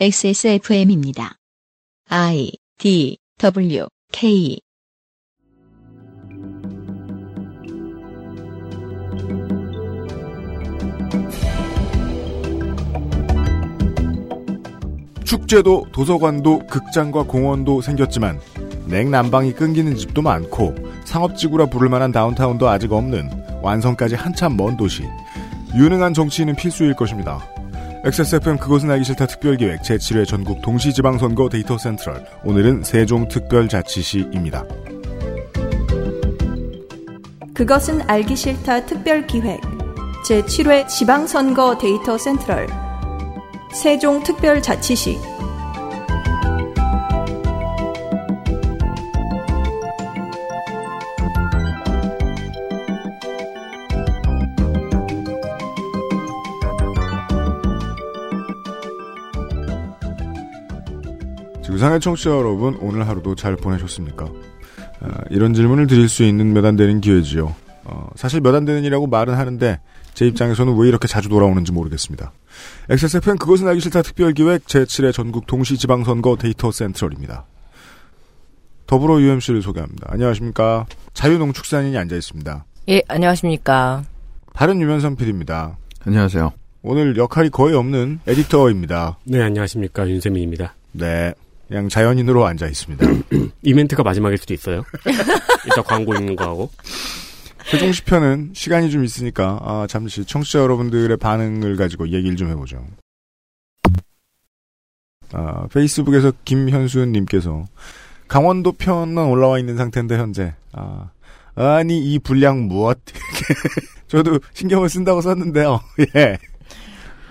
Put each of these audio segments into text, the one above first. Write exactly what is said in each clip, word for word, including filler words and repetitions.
엑스에스에프엠입니다. I, D, W, K 축제도 도서관도 극장과 공원도 생겼지만 냉난방이 끊기는 집도 많고 상업지구라 부를 만한 다운타운도 아직 없는 완성까지 한참 먼 도시. 유능한 정치인은 필수일 것입니다. 엑스에스에프엠 그것은 알기 싫다 특별기획 제칠 회 전국 동시지방선거 데이터센트럴. 오늘은 세종특별자치시입니다. 그것은 알기 싫다 특별기획 제칠 회 지방선거 데이터센트럴 세종특별자치시. 지구상의 청취자 여러분, 오늘 하루도 잘 보내셨습니까? 어, 이런 질문을 드릴 수 있는 몇 안 되는 기회지요. 어, 사실 몇 안 되는 이라고 말은 하는데 제 입장에서는 왜 이렇게 자주 돌아오는지 모르겠습니다. 엑스에스에프엠 그것은 알기 싫다 특별기획 제칠 회 전국 동시지방선거 데이터 센트럴입니다. 더불어 유엠씨를 소개합니다. 안녕하십니까. 자유농축산인이 앉아있습니다. 예, 안녕하십니까. 바른 유면선 피디입니다. 안녕하세요. 오늘 역할이 거의 없는 에디터입니다. 네, 안녕하십니까. 윤세민입니다. 네, 그냥 자연인으로 앉아있습니다. 이벤트가 마지막일 수도 있어요. 이따 광고 있는 거하고. 세종시편은 시간이 좀 있으니까 아, 잠시 청취자 여러분들의 반응을 가지고 얘기를 좀 해보죠. 아, 페이스북에서 김현수님께서 강원도 편만 올라와 있는 상태인데 현재 아, 아니 이 분량 무엇? 저도 신경을 쓴다고 썼는데요. 예.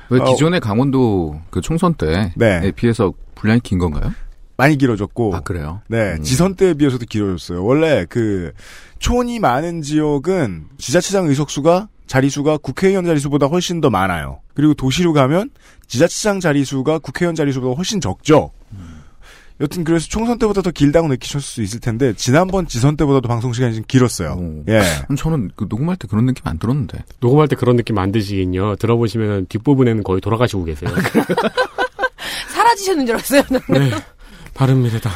왜 기존의 어, 강원도 그 총선 때에 네. 비해서 분량이 긴 건가요? 많이 길어졌고. 아, 그래요? 네. 음. 지선 때에 비해서도 길어졌어요. 원래 그 촌이 많은 지역은 지자체장 의석수가 자리수가 국회의원 자리수보다 훨씬 더 많아요. 그리고 도시로 가면 지자체장 자리수가 국회의원 자리수보다 훨씬 적죠. 음. 여튼 그래서 총선 때보다 더 길다고 느끼셨을 수 있을 텐데 지난번 지선 때보다도 방송 시간이 좀 길었어요. 오. 예. 저는 그 녹음할 때 그런 느낌 안 들었는데. 녹음할 때 그런 느낌 안 드시긴요. 들어보시면 뒷부분에는 거의 돌아가시고 계세요. 사라지셨는 줄 알았어요. 네. 바른미래다.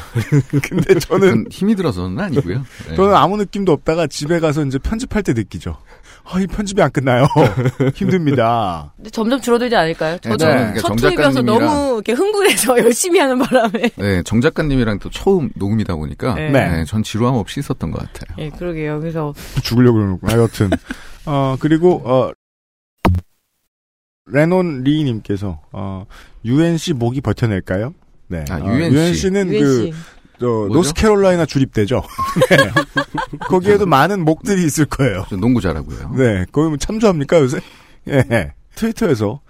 근데 저는 힘이 들어서는 아니고요. 네. 저는 아무 느낌도 없다가 집에 가서 이제 편집할 때 느끼죠. 아, 이 편집이 안 끝나요. 힘듭니다. 근데 점점 줄어들지 않을까요? 저도 네, 네. 서투이어서 너무 이렇게 흥분해서 열심히 하는 바람에. 네, 정 작가님이랑 또 처음 녹음이다 보니까 네. 네. 네, 전 지루함 없이 있었던 것 같아요. 네, 그러게요. 그래서 죽으려고 그러는구나. 하여튼 어, 그리고 어. 레논 리님께서 어, 유엔씨 목이 버텨낼까요? 네. 아, 유엔씨. 유엔씨는 유엔씨. 그, 어, 노스캐롤라이나 주립대죠. 네. 거기에도 많은 목들이 있을 거예요. 저 농구 잘하고요. 네. 거기 뭐 참조합니까, 요새? 예. 네. 트위터에서.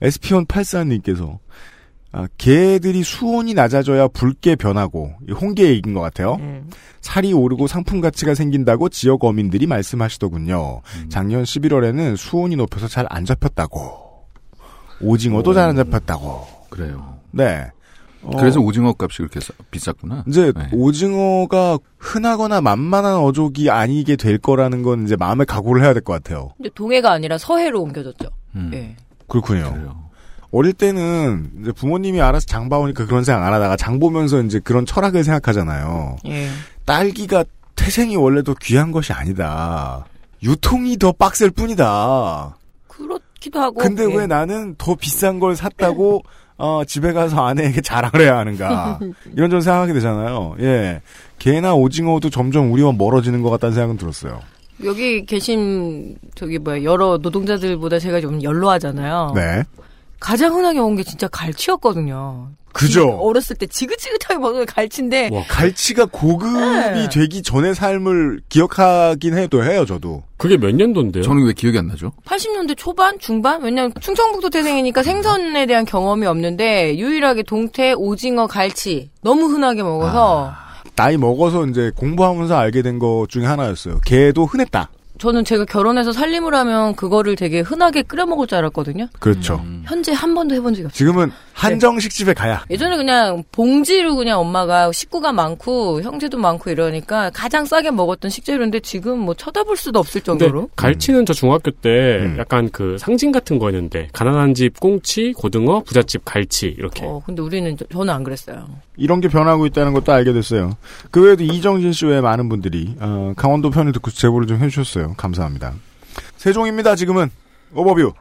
에스피온팔십사님께서, 아, 개들이 수온이 낮아져야 붉게 변하고, 홍게 얘기인 것 같아요. 음. 살이 오르고 상품 가치가 생긴다고 지역 어민들이 말씀하시더군요. 음. 작년 십일월에는 수온이 높여서 잘 안 잡혔다고. 오징어도 잘 안 잡혔다고. 그래요. 네. 그래서 어, 오징어 값이 그렇게 싸, 비쌌구나. 이제 네. 오징어가 흔하거나 만만한 어족이 아니게 될 거라는 건 이제 마음의 각오를 해야 될 것 같아요. 근데 동해가 아니라 서해로 옮겨졌죠. 음. 네. 그렇군요. 그래요. 어릴 때는 이제 부모님이 알아서 장 봐오니까 그런 생각 안 하다가 장 보면서 이제 그런 철학을 생각하잖아요. 예. 딸기가 태생이 원래도 귀한 것이 아니다. 유통이 더 빡셀 뿐이다. 그렇. 하고, 근데 예. 왜 나는 더 비싼 걸 샀다고 어, 집에 가서 아내에게 자랑을 해야 하는가 이런저런 생각하게 되잖아요. 예, 개나 오징어도 점점 우리와 멀어지는 것 같다는 생각은 들었어요. 여기 계신 저기 뭐야 여러 노동자들보다 제가 좀 연로하잖아요. 네. 가장 흔하게 온 게 진짜 갈치였거든요. 그죠. 어렸을 때 지긋지긋하게 먹은 갈치인데. 와, 갈치가 고급이 네. 되기 전의 삶을 기억하긴 해도 해요, 저도. 그게 몇 년도인데요? 저는 왜 기억이 안 나죠? 팔십 년대 초반? 중반? 왜냐면 충청북도 태생이니까 생선에 대한 경험이 없는데 유일하게 동태, 오징어, 갈치 너무 흔하게 먹어서. 아, 나이 먹어서 이제 공부하면서 알게 된 것 중에 하나였어요. 걔도 흔했다. 저는 제가 결혼해서 살림을 하면 그거를 되게 흔하게 끓여 먹을 줄 알았거든요. 그렇죠. 음. 현재 한 번도 해본 적이 없어요. 지금은 한정식 네. 집에 가야. 예전에 그냥 봉지로 그냥 엄마가 식구가 많고 형제도 많고 이러니까 가장 싸게 먹었던 식재료인데 지금 뭐 쳐다볼 수도 없을 정도로. 갈치는 저 중학교 때 음. 약간 그 상징 같은 거였는데 가난한 집 꽁치, 고등어, 부잣집 갈치 이렇게. 어, 근데 우리는 저, 저는 안 그랬어요. 이런 게 변하고 있다는 것도 알게 됐어요. 그 외에도 이정진 씨 외에 많은 분들이 어, 강원도 편을 듣고 제보를 좀 해주셨어요. 감사합니다. 세종입니다. 지금은 오버뷰.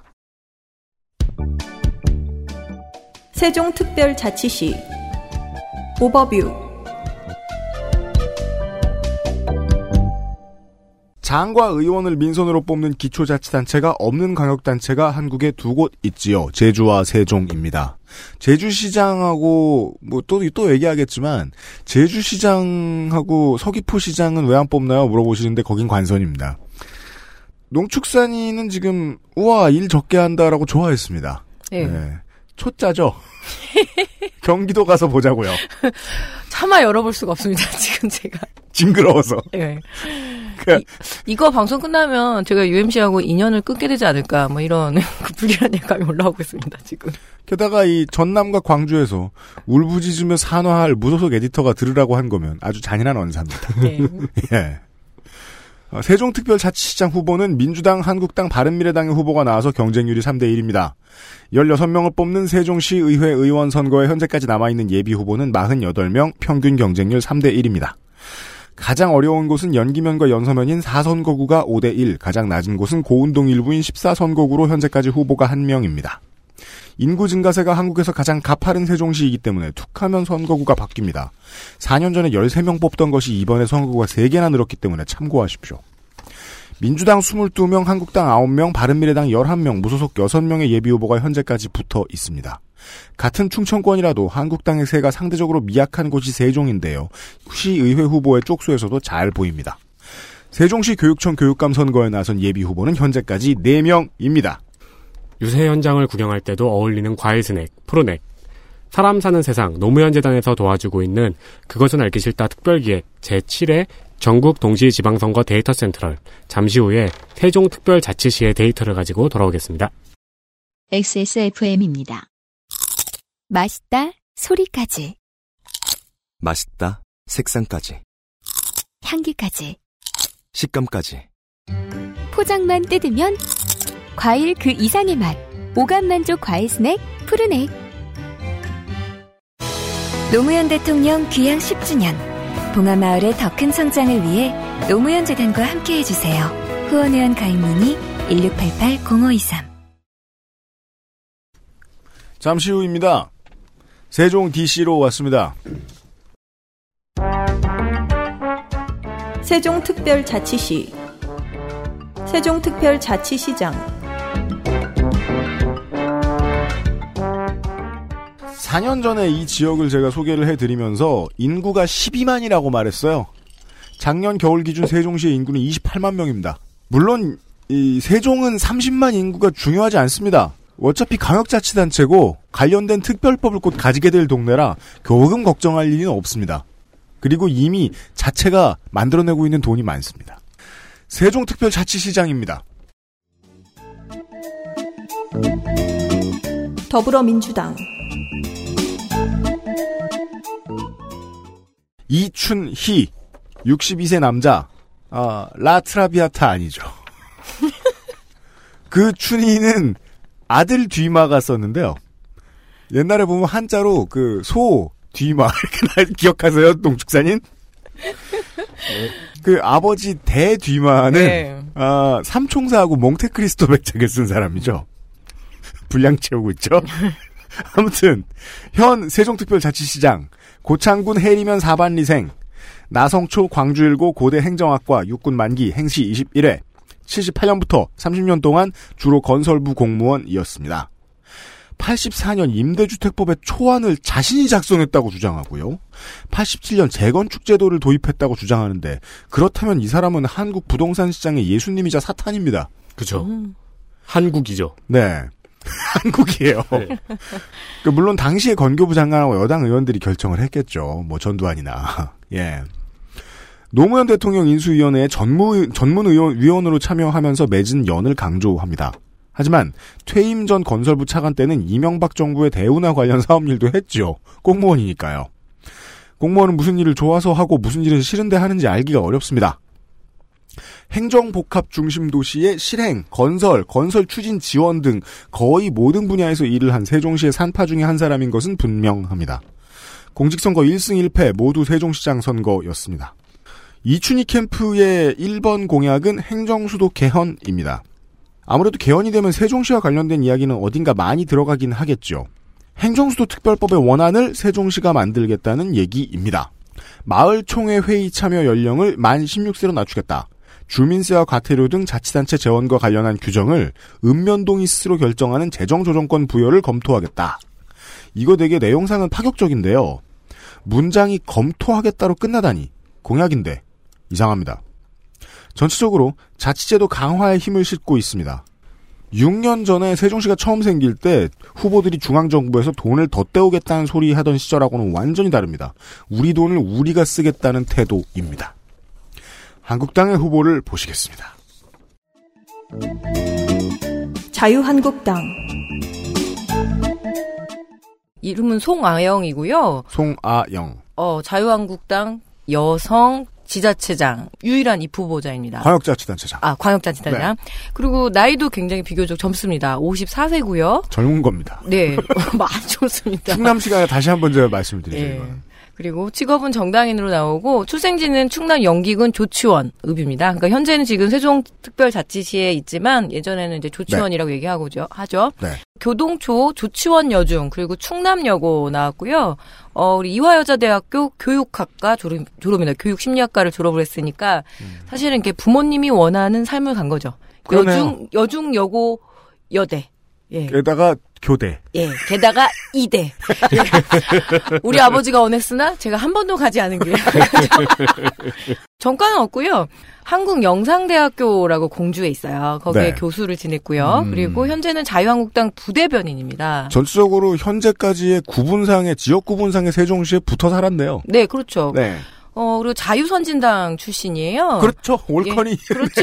세종특별자치시 오버뷰. 장과 의원을 민선으로 뽑는 기초자치단체가 없는 광역단체가 한국에 두 곳 있지요. 제주와 세종입니다. 제주시장하고 뭐 또 또 얘기하겠지만 제주시장하고 서귀포시장은 왜 안 뽑나요? 물어보시는데 거긴 관선입니다. 농축산인은 지금 우와 일 적게 한다라고 좋아했습니다. 네. 네. 초짜죠. 경기도 가서 보자고요. 차마 열어볼 수가 없습니다. 지금 제가 징그러워서. 네. 그러니까 이, 이거 방송 끝나면 제가 유엠씨하고 인연을 끊게 되지 않을까 뭐 이런 그 불길한 예감이 올라오고 있습니다. 지금. 게다가 이 전남과 광주에서 울부짖으며 산화할 무소속 에디터가 들으라고 한 거면 아주 잔인한 언사입니다. 네. 예. 세종특별자치시장 후보는 민주당, 한국당, 바른미래당의 후보가 나와서 경쟁률이 삼 대 일입니다. 열여섯 명을 뽑는 세종시의회 의원 선거에 현재까지 남아있는 예비후보는 사십팔 명, 평균 경쟁률 삼 대 일입니다. 가장 어려운 곳은 연기면과 연서면인 사 선거구가 오 대 일, 가장 낮은 곳은 고운동 일부인 십사 선거구로 현재까지 후보가 한 명입니다. 인구 증가세가 한국에서 가장 가파른 세종시이기 때문에 툭하면 선거구가 바뀝니다. 사 년 전에 십삼 명 뽑던 것이 이번에 선거구가 세 개나 늘었기 때문에 참고하십시오. 민주당 이십이 명, 한국당 아홉 명, 바른미래당 십일 명, 무소속 여섯 명의 예비후보가 현재까지 붙어 있습니다. 같은 충청권이라도 한국당의 세가 상대적으로 미약한 곳이 세종인데요. 시의회 후보의 쪽수에서도 잘 보입니다. 세종시 교육청 교육감 선거에 나선 예비후보는 현재까지 네 명입니다. 유세 현장을 구경할 때도 어울리는 과일 스낵, 프로넥. 사람 사는 세상, 노무현 재단에서 도와주고 있는 그것은 알기 싫다 특별기획 제칠 회 전국 동시 지방선거 데이터센트럴. 잠시 후에 세종특별자치시의 데이터를 가지고 돌아오겠습니다. 엑스에스에프엠입니다. 맛있다, 소리까지. 맛있다, 색상까지. 향기까지. 식감까지. 포장만 뜯으면 과일 그 이상의 맛. 오감만족 과일 스낵 푸르넥. 노무현 대통령 귀향 십 주년. 봉하마을의 더 큰 성장을 위해 노무현 재단과 함께해 주세요. 후원회원 가입 문의 일육팔팔 공오이삼. 잠시 후입니다. 세종 디씨로 왔습니다. 세종특별자치시 세종특별자치시장. 사 년 전에 이 지역을 제가 소개를 해드리면서 인구가 십이만이라고 말했어요. 작년 겨울 기준 세종시의 인구는 이십팔만 명입니다. 물론 이 세종은 삼십만 인구가 중요하지 않습니다. 어차피 광역자치단체고 관련된 특별법을 곧 가지게 될 동네라 교금 걱정할 일은 없습니다. 그리고 이미 자체가 만들어내고 있는 돈이 많습니다. 세종특별자치시장입니다. 더불어민주당 이춘희 육십이 세 남자. 아, 라트라비아타 아니죠. 그 춘희는 아들 뒤마가 썼는데요. 옛날에 보면 한자로 그 소 뒤마 이렇게 기억하세요? 농축산인? 그 아버지 대 뒤마는 네. 아, 삼총사하고 몽테크리스토 백작을 쓴 사람이죠. 분량 채우고 있죠. 아무튼 현 세종특별자치시장 고창군 해리면 사반리생, 나성초 광주일고 고대 행정학과 육군 만기 행시 이십일 회, 칠십팔 년부터 삼십 년 동안 주로 건설부 공무원이었습니다. 팔십사 년 임대주택법의 초안을 자신이 작성했다고 주장하고요. 팔십칠 년 재건축 제도를 도입했다고 주장하는데 그렇다면 이 사람은 한국 부동산 시장의 예수님이자 사탄입니다. 그죠. 음. 한국이죠. 네. 한국이에요. 네. 물론 당시에 건교부 장관하고 여당 의원들이 결정을 했겠죠. 뭐 전두환이나. 예. 노무현 대통령 인수위원회의 전무, 전문위원으로 참여하면서 맺은 연을 강조합니다. 하지만 퇴임 전 건설부 차관 때는 이명박 정부의 대우나 관련 사업일도 했죠. 공무원이니까요. 공무원은 무슨 일을 좋아서 하고 무슨 일을 싫은데 하는지 알기가 어렵습니다. 행정복합 중심 도시의 실행, 건설, 건설 추진 지원 등 거의 모든 분야에서 일을 한 세종시의 산파 중에 한 사람인 것은 분명합니다. 공직선거 일 승 일 패 모두 세종시장 선거였습니다. 이춘희 캠프의 일 번 공약은 행정수도 개헌입니다. 아무래도 개헌이 되면 세종시와 관련된 이야기는 어딘가 많이 들어가긴 하겠죠. 행정수도 특별법의 원안을 세종시가 만들겠다는 얘기입니다. 마을총회 회의 참여 연령을 만 십육 세로 낮추겠다. 주민세와 과태료 등 자치단체 재원과 관련한 규정을 읍면동이 스스로 결정하는 재정조정권 부여를 검토하겠다. 이거 되게 내용상은 파격적인데요. 문장이 검토하겠다로 끝나다니 공약인데 이상합니다. 전체적으로 자치제도 강화에 힘을 싣고 있습니다. 육 년 전에 세종시가 처음 생길 때 후보들이 중앙정부에서 돈을 더 떼오겠다는 소리 하던 시절하고는 완전히 다릅니다. 우리 돈을 우리가 쓰겠다는 태도입니다. 한국당의 후보를 보시겠습니다. 자유한국당 이름은 송아영이고요. 송아영. 어, 자유한국당 여성 지자체장 유일한 입 후보자입니다. 광역자치단체장. 아, 광역자치단장. 네. 그리고 나이도 굉장히 비교적 젊습니다. 오십사 세고요. 젊은 겁니다. 네, 아주 좋습니다. 충남시가 다시 한번 제가 말씀드리죠. 네. 이거는. 그리고 직업은 정당인으로 나오고 출생지는 충남 영기군 조치원 읍입니다. 그러니까 현재는 지금 세종특별자치시에 있지만 예전에는 이제 조치원이라고 네. 얘기하고 하죠. 네. 교동초 조치원 여중 그리고 충남여고 나왔고요. 어, 우리 이화여자대학교 교육학과 졸업, 졸업입니다. 교육심리학과를 졸업을 했으니까 사실은 이렇게 부모님이 원하는 삶을 간 거죠. 그러네요. 여중 여중 여고 여대. 예. 게다가 교대. 예. 게다가 이대. 예. 우리 아버지가 원했으나 제가 한 번도 가지 않은 길. 전과는 없고요. 한국영상대학교라고 공주에 있어요. 거기에 네. 교수를 지냈고요. 음. 그리고 현재는 자유한국당 부대변인입니다. 전체적으로 현재까지의 구분상의 지역 구분상의 세종시에 붙어 살았네요. 네, 그렇죠. 네. 어, 그리고 자유선진당 출신이에요. 그렇죠. 올커니. 예, 그렇죠.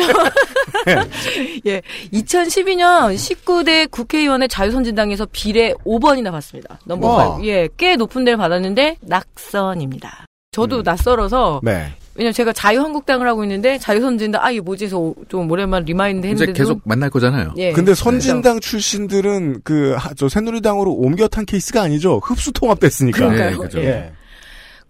네. 예. 이천십이 년 십구 대 국회의원의 자유선진당에서 비례 오 번이나 받습니다. 넘버 오. 예. 꽤 높은 데를 받았는데 낙선입니다. 저도 음. 낯설어서. 네. 왜냐면 제가 자유한국당을 하고 있는데 자유선진당, 아, 이게 뭐지 해서 좀 오랜만에 리마인드 했는데. 이제 계속 만날 거잖아요. 예. 근데 선진당 출신들은 그, 저 새누리당으로 옮겨 탄 케이스가 아니죠. 흡수 통합됐으니까. 그러니까요. 예, 그렇죠. 예.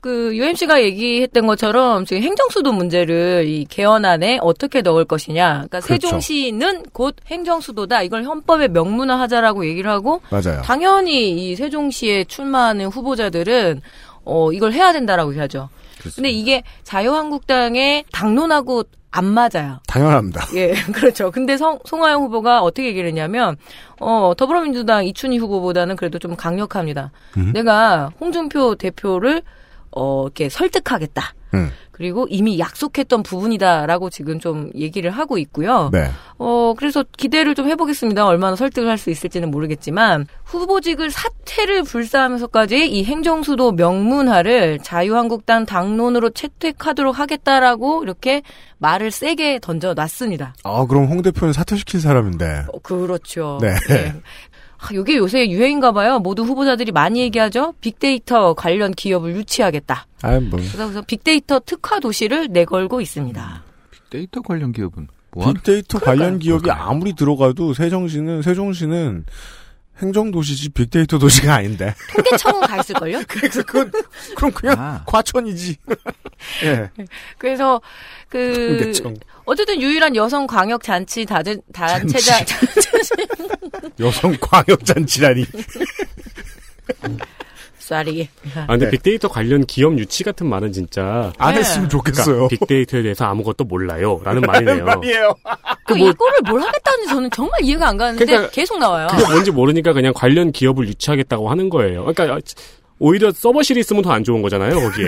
그 유엠씨가 얘기했던 것처럼 지금 행정수도 문제를 이 개헌안에 어떻게 넣을 것이냐. 그러니까 그렇죠. 세종시는 곧 행정수도다. 이걸 헌법에 명문화하자라고 얘기를 하고 맞아요. 당연히 이 세종시에 출마하는 후보자들은 어 이걸 해야 된다라고 얘기하죠. 그렇습니다. 근데 이게 자유한국당의 당론하고 안 맞아요. 당연합니다. 예, 그렇죠. 근데 성, 송하영 후보가 어떻게 얘기를 했냐면, 어, 더불어민주당 이춘희 후보보다는 그래도 좀 강력합니다. 음. 내가 홍준표 대표를 어, 이렇게 설득하겠다. 음. 그리고 이미 약속했던 부분이다라고 지금 좀 얘기를 하고 있고요. 네. 어, 그래서 기대를 좀 해보겠습니다. 얼마나 설득을 할 수 있을지는 모르겠지만 후보직을 사퇴를 불사하면서까지 이 행정수도 명문화를 자유한국당 당론으로 채택하도록 하겠다라고 이렇게 말을 세게 던져놨습니다. 아, 그럼 홍 대표는 사퇴시킨 사람인데. 어, 그렇죠. 네. 네. 이게 요새 유행인가 봐요. 모두 후보자들이 많이 얘기하죠. 빅데이터 관련 기업을 유치하겠다. 아, 뭐. 그래서 빅데이터 특화 도시를 내걸고 있습니다. 빅데이터 관련 기업은 뭐? 빅데이터 그럴까요? 관련 기업이 그럴까요? 아무리 들어가도 세종시는 세종시는 행정 도시지 빅데이터 도시가 아닌데. 통계청은 가 있을걸요? 그래서 그건 그럼 그냥 아. 과천이지. 예. 그래서 그 통계청. 어쨌든 유일한 여성 광역 잔치 다들 단체장 여성 광역 잔치라니. 쏘리. 아 근데 네. 빅데이터 관련 기업 유치 같은 말은 진짜 안 네. 했으면 좋겠어요. 그러니까 빅데이터에 대해서 아무것도 몰라요라는 말이네요. 말이에요. 그 뭐, 이거를 뭘 하겠다는지 저는 정말 이해가 안 가는데 그러니까, 계속 나와요. 그게 뭔지 모르니까 그냥 관련 기업을 유치하겠다고 하는 거예요. 그러니까 오히려 서버실이 있으면 더 안 좋은 거잖아요, 거기에.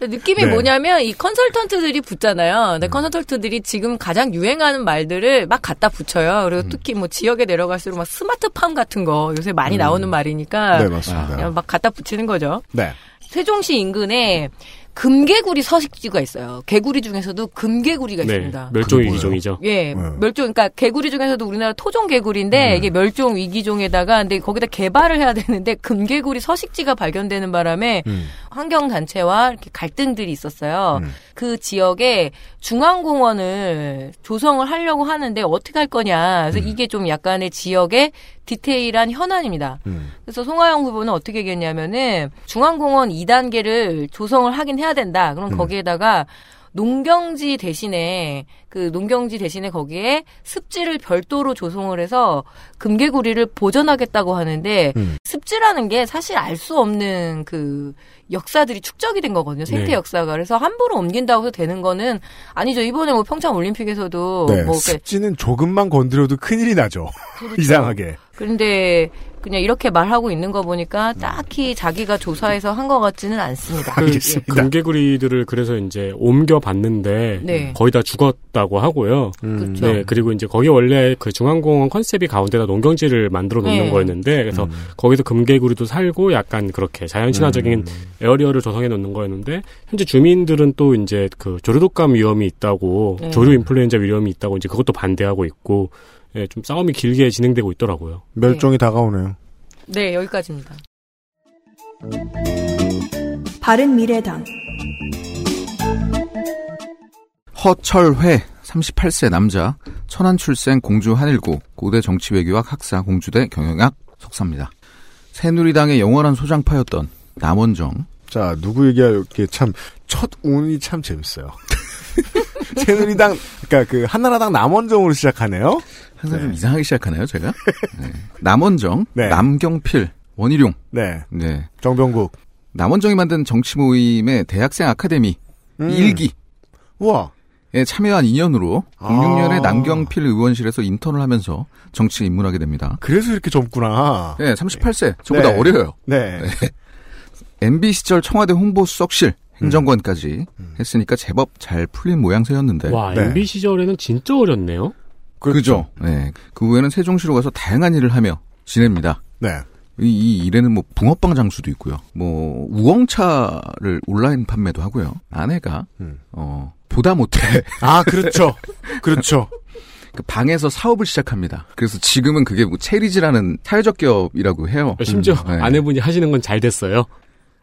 느낌이 네. 뭐냐면 이 컨설턴트들이 붙잖아요. 근데 음. 컨설턴트들이 지금 가장 유행하는 말들을 막 갖다 붙여요. 그리고 음. 특히 뭐 지역에 내려갈수록 막 스마트팜 같은 거 요새 많이 음. 나오는 말이니까 네, 맞습니다. 그냥 막 갖다 붙이는 거죠. 네. 세종시 인근에 금개구리 서식지가 있어요. 개구리 중에서도 금개구리가 네, 있습니다. 멸종 위기종이죠. 예, 네. 멸종. 그러니까 개구리 중에서도 우리나라 토종 개구리인데 네. 이게 멸종 위기종에다가 근데 거기다 개발을 해야 되는데 금개구리 서식지가 발견되는 바람에 음. 환경 단체와 이렇게 갈등들이 있었어요. 음. 그 지역에 중앙공원을 조성을 하려고 하는데 어떻게 할 거냐. 그래서 음. 이게 좀 약간의 지역의 디테일한 현안입니다. 음. 그래서 송아영 후보는 어떻게 얘기했냐면은 중앙공원 이 단계를 조성을 하긴 해야 된다. 그럼 음. 거기에다가 농경지 대신에 그 농경지 대신에 거기에 습지를 별도로 조성을 해서 금개구리를 보존하겠다고 하는데 음. 습지라는 게 사실 알 수 없는 그 역사들이 축적이 된 거거든요. 생태 네. 역사가. 그래서 함부로 옮긴다고 해서 되는 거는 아니죠. 이번에 뭐 평창올림픽에서도 네. 뭐 습지는 조금만 건드려도 큰일이 나죠. 그렇죠. 이상하게. 그런데 그냥 이렇게 말하고 있는 거 보니까 딱히 자기가 조사해서 한 것 같지는 않습니다. 알겠습니다. 금개구리들을 그래서 이제 옮겨 봤는데 네. 거의 다 죽었다고 하고요. 음. 그렇죠. 네, 그리고 이제 거기 원래 그 중앙공원 컨셉이 가운데다 농경지를 만들어 놓는 네. 거였는데 그래서 음. 거기서 금개구리도 살고 약간 그렇게 자연친화적인 음. 에어리어를 조성해 놓는 거였는데 현재 주민들은 또 이제 그 조류독감 위험이 있다고 네. 조류 인플루엔자 위험이 있다고 이제 그것도 반대하고 있고. 예, 좀 싸움이 길게 진행되고 있더라고요. 멸종이 네. 다가오네요. 네, 여기까지입니다. 바른미래당 허철회 서른여덟 세 남자, 천안 출생, 공주 한일고, 고대 정치외교학 학사, 공주대 경영학 석사입니다. 새누리당의 영원한 소장파였던 남원정. 자, 누구 얘기할 게 참 첫 운이 참 재밌어요. 새누리당, 그러니까 그 한나라당 남원정으로 시작하네요. 항상 네. 좀 이상하게 시작하네요, 제가. 네. 남원정, 네. 남경필, 원희룡, 네, 네, 정병국. 남원정이 만든 정치 모임의 대학생 아카데미 음. 일기, 우와,에 참여한 인연으로 아. 공육년에 남경필 의원실에서 인턴을 하면서 정치에 입문하게 됩니다. 그래서 이렇게 젊구나. 네, 서른여덟 세, 저보다 네. 어려요. 네. 네. 엠비 시절 청와대 홍보수석실. 행정관까지 음. 했으니까 제법 잘 풀린 모양새였는데. 와, 엠비 네. 시절에는 진짜 어렸네요. 그렇죠. 그죠. 네. 그 후에는 세종시로 가서 다양한 일을 하며 지냅니다. 네. 이, 이 일에는 뭐 붕어빵 장수도 있고요. 뭐 우엉차를 온라인 판매도 하고요. 아내가 음. 어 보다 못해. 아, 그렇죠. 그렇죠. 그 방에서 사업을 시작합니다. 그래서 지금은 그게 뭐 체리지라는 사회적 기업이라고 해요. 심지어 음. 네. 아내분이 하시는 건 잘 됐어요.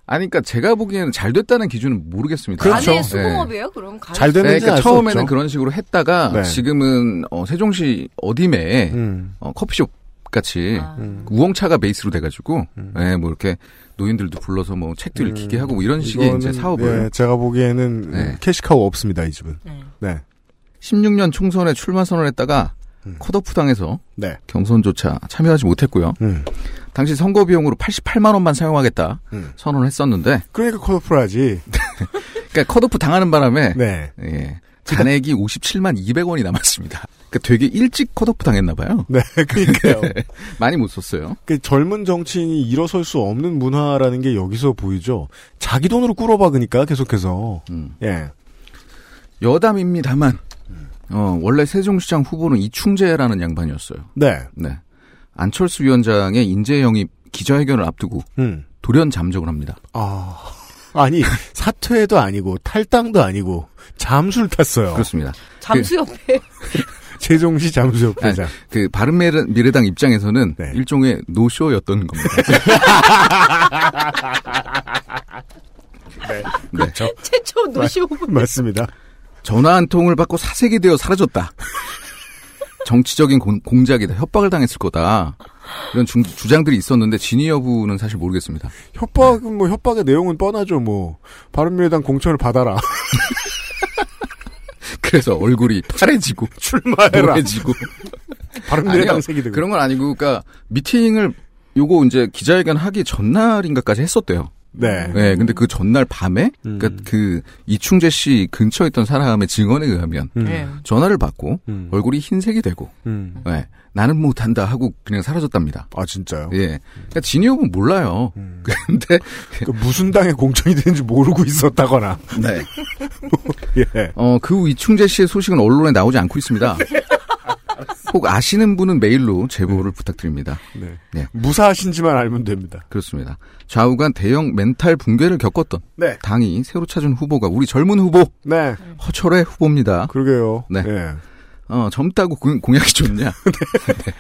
아니, 그니까, 제가 보기에는 잘 됐다는 기준은 모르겠습니다. 그렇죠. 아니, 수공업이에요? 네. 그럼 잘 됐는지. 그러니까 처음에는 없죠. 그런 식으로 했다가, 네. 지금은, 어, 세종시 어디매에, 음. 어, 커피숍 같이, 아. 우엉차가 베이스로 돼가지고, 음. 네, 뭐, 이렇게, 노인들도 불러서 뭐, 책도 음. 읽히게 하고, 뭐 이런 식의 이제 사업을. 네, 제가 보기에는, 네. 캐시카우 없습니다, 이 집은. 네. 네. 십육년 총선에 출마 선언했다가, 음. 컷오프 당해서, 네. 경선조차 참여하지 못했고요. 음. 당시 선거 비용으로 팔십팔만 원만 사용하겠다 음. 선언을 했었는데. 그러니까 컷오프를 하지. 그러니까 컷오프 당하는 바람에 네. 예, 잔액이 오십칠만 이백 원이 남았습니다. 그러니까 되게 일찍 컷오프 당했나 봐요. 네, 그러니까요. 많이 못 썼어요. 그러니까 젊은 정치인이 일어설 수 없는 문화라는 게 여기서 보이죠. 자기 돈으로 꿇어박으니까 계속해서. 음. 예. 여담입니다만 음. 어, 원래 세종시장 후보는 이충재라는 양반이었어요. 네. 네. 안철수 위원장의 인재 영입 기자회견을 앞두고 음. 돌연 잠적을 합니다. 아, 아니 사퇴도 아니고 탈당도 아니고 잠수를 탔어요. 그렇습니다. 잠수협회. 세종시 잠수협회장. 아니, 그 바른미래당 입장에서는 네. 일종의 노쇼였던 겁니다. 네, 그렇죠. 네. 최초 노쇼. 맞습니다. 전화 한 통을 받고 사색이 되어 사라졌다. 정치적인 공, 공작이다. 협박을 당했을 거다. 이런 중, 주장들이 있었는데 진위 여부는 사실 모르겠습니다. 협박은 네. 뭐 협박의 내용은 뻔하죠. 뭐 바른미래당 공천을 받아라. 그래서 얼굴이 파래지고 출마해라. 노래지고. 바른미래당 색이 되고. 그런 건 아니고 그러니까 미팅을 요거 이제 기자회견 하기 전날인가까지 했었대요. 네. 네. 근데 그 전날 밤에, 음. 그니까 그, 이충재 씨 근처에 있던 사람의 증언에 의하면, 음. 전화를 받고, 음. 얼굴이 흰색이 되고, 음. 네. 나는 못한다 하고 그냥 사라졌답니다. 아, 진짜요? 예. 그니까 진위 여부는 몰라요. 음. 근데. 그러니까 무슨 당의 공천이 되는지 모르고 있었다거나. 네. 뭐, 예. 어, 그 후 이충재 씨의 소식은 언론에 나오지 않고 있습니다. 꼭 아시는 분은 메일로 제보를 네. 부탁드립니다. 네. 네. 무사하신지만 알면 됩니다. 그렇습니다. 좌우간 대형 멘탈 붕괴를 겪었던 네. 당이 새로 찾은 후보가 우리 젊은 후보 네. 허철회 후보입니다. 그러게요. 네. 네. 어, 젊다고 공, 공약이 좋냐? 네. 네.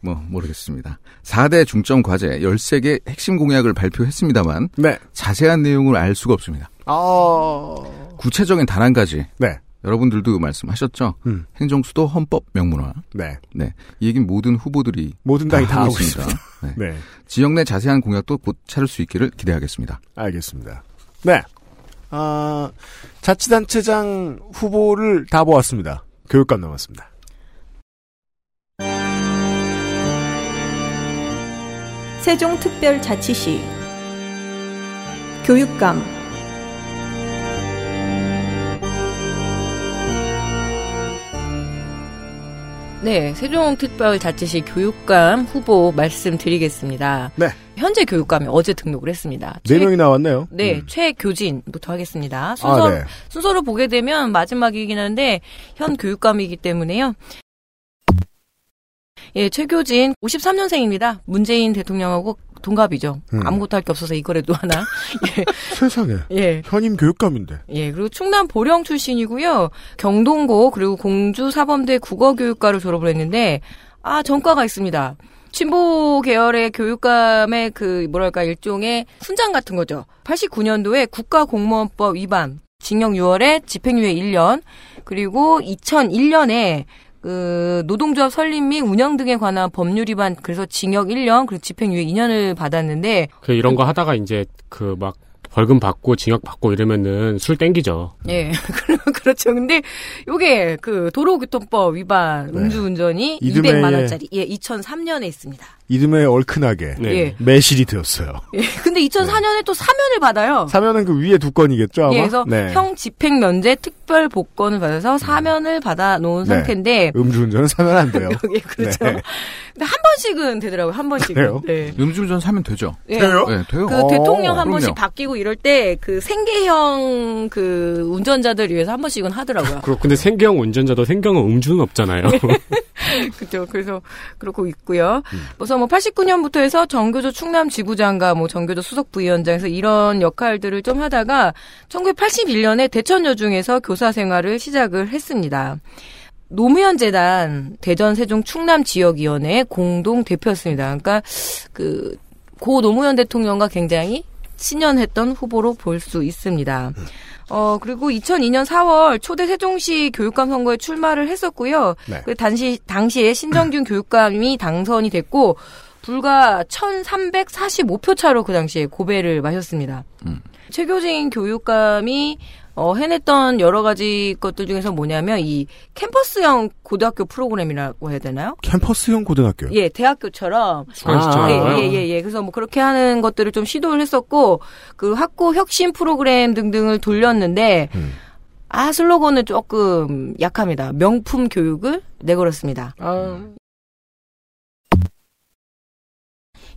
뭐, 모르겠습니다. 사 대 중점 과제 열세 개 핵심 공약을 발표했습니다만 네. 자세한 내용을 알 수가 없습니다. 어... 구체적인 단 한 가지. 네. 여러분들도 말씀하셨죠? 음. 행정수도 헌법 명문화. 네. 네. 이 얘기는 모든 후보들이. 모든 당이 다, 다 하고 있습니다. 있습니다. 네. 네. 지역 내 자세한 공약도 곧 찾을 수 있기를 기대하겠습니다. 알겠습니다. 네. 아, 자치단체장 후보를 다 보았습니다. 교육감 남았습니다. 세종특별자치시. 교육감. 네, 세종특별자치시 교육감 후보 말씀드리겠습니다. 네. 현재 교육감이 어제 등록을 했습니다. 네 명이 나왔네요. 네, 음. 최교진부터 하겠습니다. 순서, 아, 네. 순서로 보게 되면 마지막이긴 한데 현 교육감이기 때문에요. 예, 최교진 오십삼 년생입니다. 문재인 대통령하고 동갑이죠. 음. 아무것도 할 게 없어서 이거라도 하나. 예. 세상에. 예. 현임 교육감인데. 예. 그리고 충남 보령 출신이고요. 경동고 그리고 공주사범대 국어교육과를 졸업을 했는데 아 전과가 있습니다. 진보 계열의 교육감의 그 뭐랄까 일종의 훈장 같은 거죠. 팔십구 년도에 국가공무원법 위반, 징역 육 월에 집행유예 일 년, 그리고 이천일 년에 그 노동조합 설립 및 운영 등에 관한 법률 위반 그래서 징역 일 년 그리고 집행유예 이 년을 받았는데 그 이런 거 하다가 이제 그 막 벌금 받고 징역 받고 이러면은 술 땡기죠. 예, 그렇죠. 근데 요게 그 도로교통법 위반 음주운전이 네. 이백만 원짜리 예, 이천삼 년에 있습니다. 이듬해 얼큰하게 네. 예. 매실이 되었어요. 예, 근데 이천사 년에 네. 또 사면을 받아요. 사면은 그 위에 두 건이겠죠 아마. 예, 그래서 네. 형 집행면제 특별 복권을 받아서 사면을 받아 놓은 네. 상태인데 음주운전은 사면 안 돼요. 예, 그렇죠. 네. 근데 한 번씩은 되더라고요. 한 번씩은. 네. 음주운전 사면 되죠. 예. 돼요? 네, 돼요. 그 오, 대통령 한 그럼요. 번씩 바뀌고 이럴 때 그 생계형 그 운전자들 위해서 한 번씩은 하더라고요. 그렇. 근데 생계형 운전자도 생계형은 음주는 없잖아요. 그렇죠. 그래서 그렇고 있고요. 음. 그래서 뭐 팔십구 년부터 해서 정교조 충남지부장과 뭐 정교조 수석부위원장에서 이런 역할들을 좀 하다가 천구백팔십일 년에 대천여중에서 교사 생활을 시작을 했습니다. 노무현 재단 대전 세종 충남 지역위원회 공동 대표였습니다. 그러니까 그 고 노무현 대통령과 굉장히 친연했던 후보로 볼 수 있습니다. 음. 어, 그리고 이천이 년 사 월 초대 세종시 교육감 선거에 출마를 했었고요. 네. 그 당시, 당시에 신정균 교육감이 당선이 됐고, 불과 천삼백사십오 표 차로 그 당시에 고배를 마셨습니다. 음. 최교진 교육감이 어, 해냈던 여러 가지 것들 중에서 뭐냐면, 이 캠퍼스형 고등학교 프로그램이라고 해야 되나요? 캠퍼스형 고등학교요? 예, 대학교처럼. 아, 예, 예, 예, 예. 그래서 뭐 그렇게 하는 것들을 좀 시도를 했었고, 그 학구 혁신 프로그램 등등을 돌렸는데, 음. 아, 슬로건은 조금 약합니다. 명품 교육을 내걸었습니다. 아.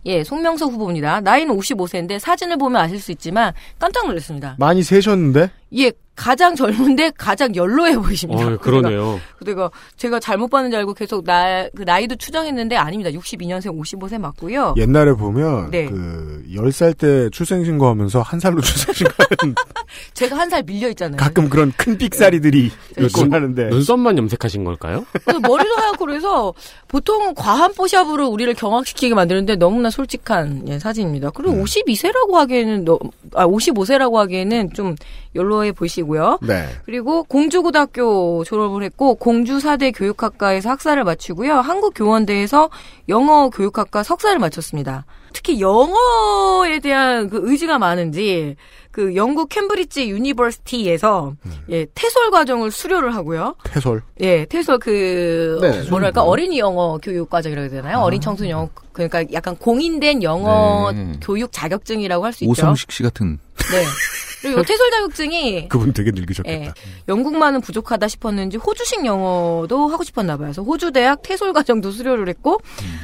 예, 송명석 후보입니다. 나이는 오십오 세인데 사진을 보면 아실 수 있지만 깜짝 놀랐습니다. 많이 세셨는데? 예, 가장 젊은데 가장 연로해 보이십니다. 어, 그러네요. 그러니까 제가 잘못 봤는지 알고 계속 나, 그 나이도 추정했는데 아닙니다. 육십이 년생 오십오 세 맞고요. 옛날에 보면 네. 그 열 살 때 출생신고하면서 한 살로 출생신고하는 제가 한 살 밀려 있잖아요. 가끔 그런 큰 삑사리들이 있곤 하는데 눈썹만 염색하신 걸까요? 머리도 하얗고 그래서 보통 과한 포샵으로 우리를 경악시키게 만드는데 너무나 솔직한 예, 사진입니다. 그리고 음. 오십이 세라고 하기에는 너, 아 오십오 세라고 하기에는 좀 연로해 보이시고요. 네. 그리고 공주고등학교 졸업을 했고 공주사대 교육학과에서 학사를 마치고요. 한국교원대에서 영어교육학과 석사를 마쳤습니다. 특히 영어에 대한 그 의지가 많은지 그 영국 캠브리지 유니버시티에서 음. 예, 태솔 과정을 수료를 하고요. 태솔? 예, 태솔 그 네, 뭐랄까 네. 어린이 영어 교육 과정이라고 해야 되나요? 아. 어린 청소년 영어 그러니까 약간 공인된 영어 네. 교육 자격증이라고 할 수 있죠. 오성식 씨 같은. 네. 그리고 태솔 자격증이 그분 되게 늙으셨겠다. 예, 영국만은 부족하다 싶었는지 호주식 영어도 하고 싶었나 봐요. 그래서 호주 대학 태솔 과정도 수료를 했고 음.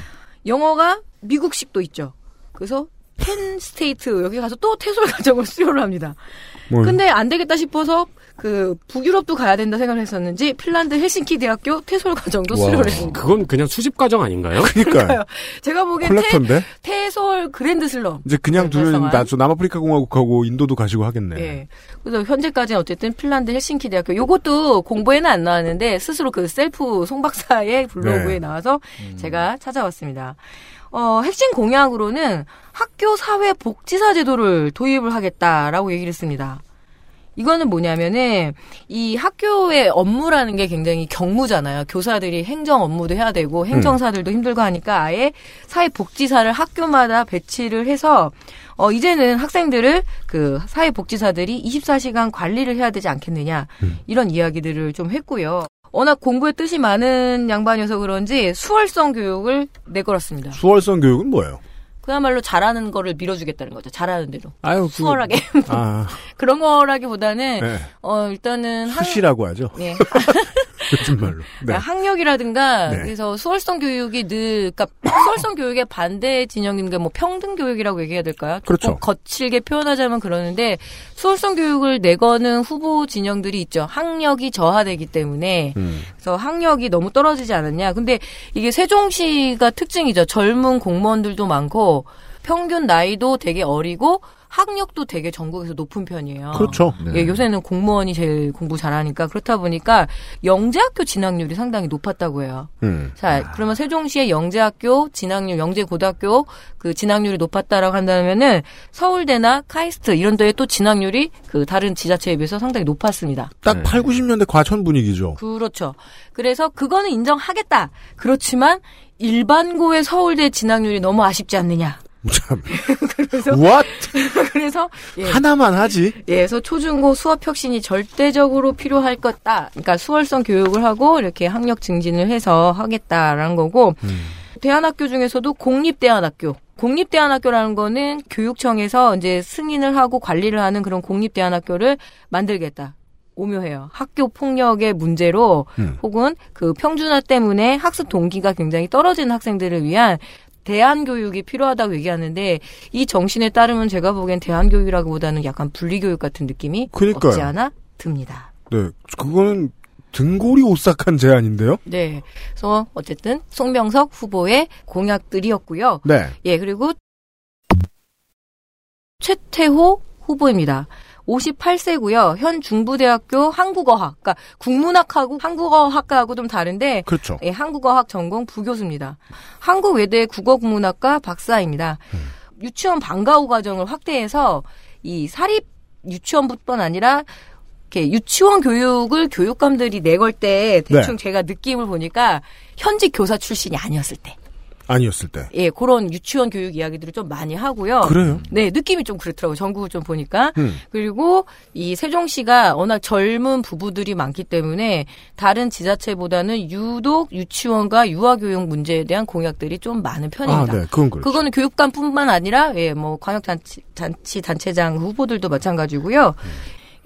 영어가 미국식도 있죠. 그래서 펜 스테이트 여기 가서 또 태솔 과정을 수료를 합니다. 뭘. 근데 안 되겠다 싶어서 그 북유럽도 가야 된다 생각을 했었는지 핀란드 헬싱키 대학교 퇴솔 과정도 수료를 했습니다. 그건 그냥 수집 과정 아닌가요? 그러니까요. 제가 보기엔 태, 퇴솔 그랜드슬럼. 이제 그냥 둘은 남아프리카 공화국하고 인도도 가시고 하겠네. 네. 그래서 현재까지는 어쨌든 핀란드 헬싱키 대학교. 요것도 공부에는 안 나왔는데 스스로 그 셀프 송박사의 블로그에 네. 나와서 음. 제가 찾아왔습니다. 어, 핵심 공약으로는 학교 사회 복지사 제도를 도입을 하겠다라고 얘기를 했습니다. 이거는 뭐냐면은 이 학교의 업무라는 게 굉장히 경무잖아요. 교사들이 행정 업무도 해야 되고 행정사들도 음. 힘들고 하니까 아예 사회복지사를 학교마다 배치를 해서 어 이제는 학생들을 그 사회복지사들이 이십사 시간 관리를 해야 되지 않겠느냐 음. 이런 이야기들을 좀 했고요. 워낙 공부에 뜻이 많은 양반이어서 그런지 수월성 교육을 내걸었습니다. 수월성 교육은 뭐예요? 그야말로 잘하는 거를 밀어주겠다는 거죠. 잘하는 대로. 아유, 그, 수월하게. 아. 그런 거라기보다는 네. 어 일단은 수시라고 학... 하죠. 네. 요즘 말로. 네. 학력이라든가 네. 그래서 수월성 교육이 늘 그러니까 수월성 교육의 반대 진영인 게 뭐 평등 교육이라고 얘기해야 될까요? 그렇죠. 거칠게 표현하자면 그러는데 수월성 교육을 내거는 후보 진영들이 있죠. 학력이 저하되기 때문에 음. 그래서 학력이 너무 떨어지지 않았냐. 근데 이게 세종시가 특징이죠. 젊은 공무원들도 많고. 평균 나이도 되게 어리고 학력도 되게 전국에서 높은 편이에요. 그렇죠. 네. 예, 요새는 공무원이 제일 공부 잘하니까 그렇다 보니까 영재학교 진학률이 상당히 높았다고 해요. 음. 자, 그러면 세종시의 영재학교 진학률, 영재고등학교 그 진학률이 높았다라고 한다면은 서울대나 카이스트 이런 데에 또 진학률이 그 다른 지자체에 비해서 상당히 높았습니다. 딱 네. 팔, 구십 년대 과천 분위기죠. 그렇죠. 그래서 그거는 인정하겠다. 그렇지만 일반고의 서울대 진학률이 너무 아쉽지 않느냐. 참. 그래서 What? 그래서 예. 하나만 하지. 예, 그래서 초중고 수업 혁신이 절대적으로 필요할 것다. 그러니까 수월성 교육을 하고 이렇게 학력 증진을 해서 하겠다라는 거고. 음. 대안학교 중에서도 공립대안학교. 공립대안학교라는 거는 교육청에서 이제 승인을 하고 관리를 하는 그런 공립대안학교를 만들겠다. 오묘해요. 학교 폭력의 문제로 음. 혹은 그 평준화 때문에 학습 동기가 굉장히 떨어지는 학생들을 위한 대안교육이 필요하다고 얘기하는데 이 정신에 따르면 제가 보기엔 대안교육이라기보다는 약간 분리교육 같은 느낌이 그러니까요. 없지 않아 듭니다. 네, 그거는 등골이 오싹한 제안인데요. 네, 그래서 어쨌든 송명석 후보의 공약들이었고요. 네. 예, 그리고 최태호 후보입니다. 오십팔 세고요. 현 중부대학교 한국어학, 그러니까 국문학하고 한국어학과하고 좀 다른데, 그렇죠. 예, 한국어학 전공 부교수입니다. 한국외대 국어국문학과 박사입니다. 음. 유치원 방과후 과정을 확대해서 이 사립 유치원뿐만 아니라 이렇게 유치원 교육을 교육감들이 내걸 때 대충 네. 제가 느낌을 보니까 현직 교사 출신이 아니었을 때. 아니었을 때. 예, 그런 유치원 교육 이야기들을 좀 많이 하고요. 그래요? 네, 느낌이 좀 그렇더라고요. 전국을 좀 보니까. 음. 그리고 이 세종시가 워낙 젊은 부부들이 많기 때문에 다른 지자체보다는 유독 유치원과 유아교육 문제에 대한 공약들이 좀 많은 편입니다. 아, 네, 그건 그렇죠. 그거는 교육감뿐만 아니라 예, 뭐 광역단체 단체 단체장 후보들도 마찬가지고요. 음.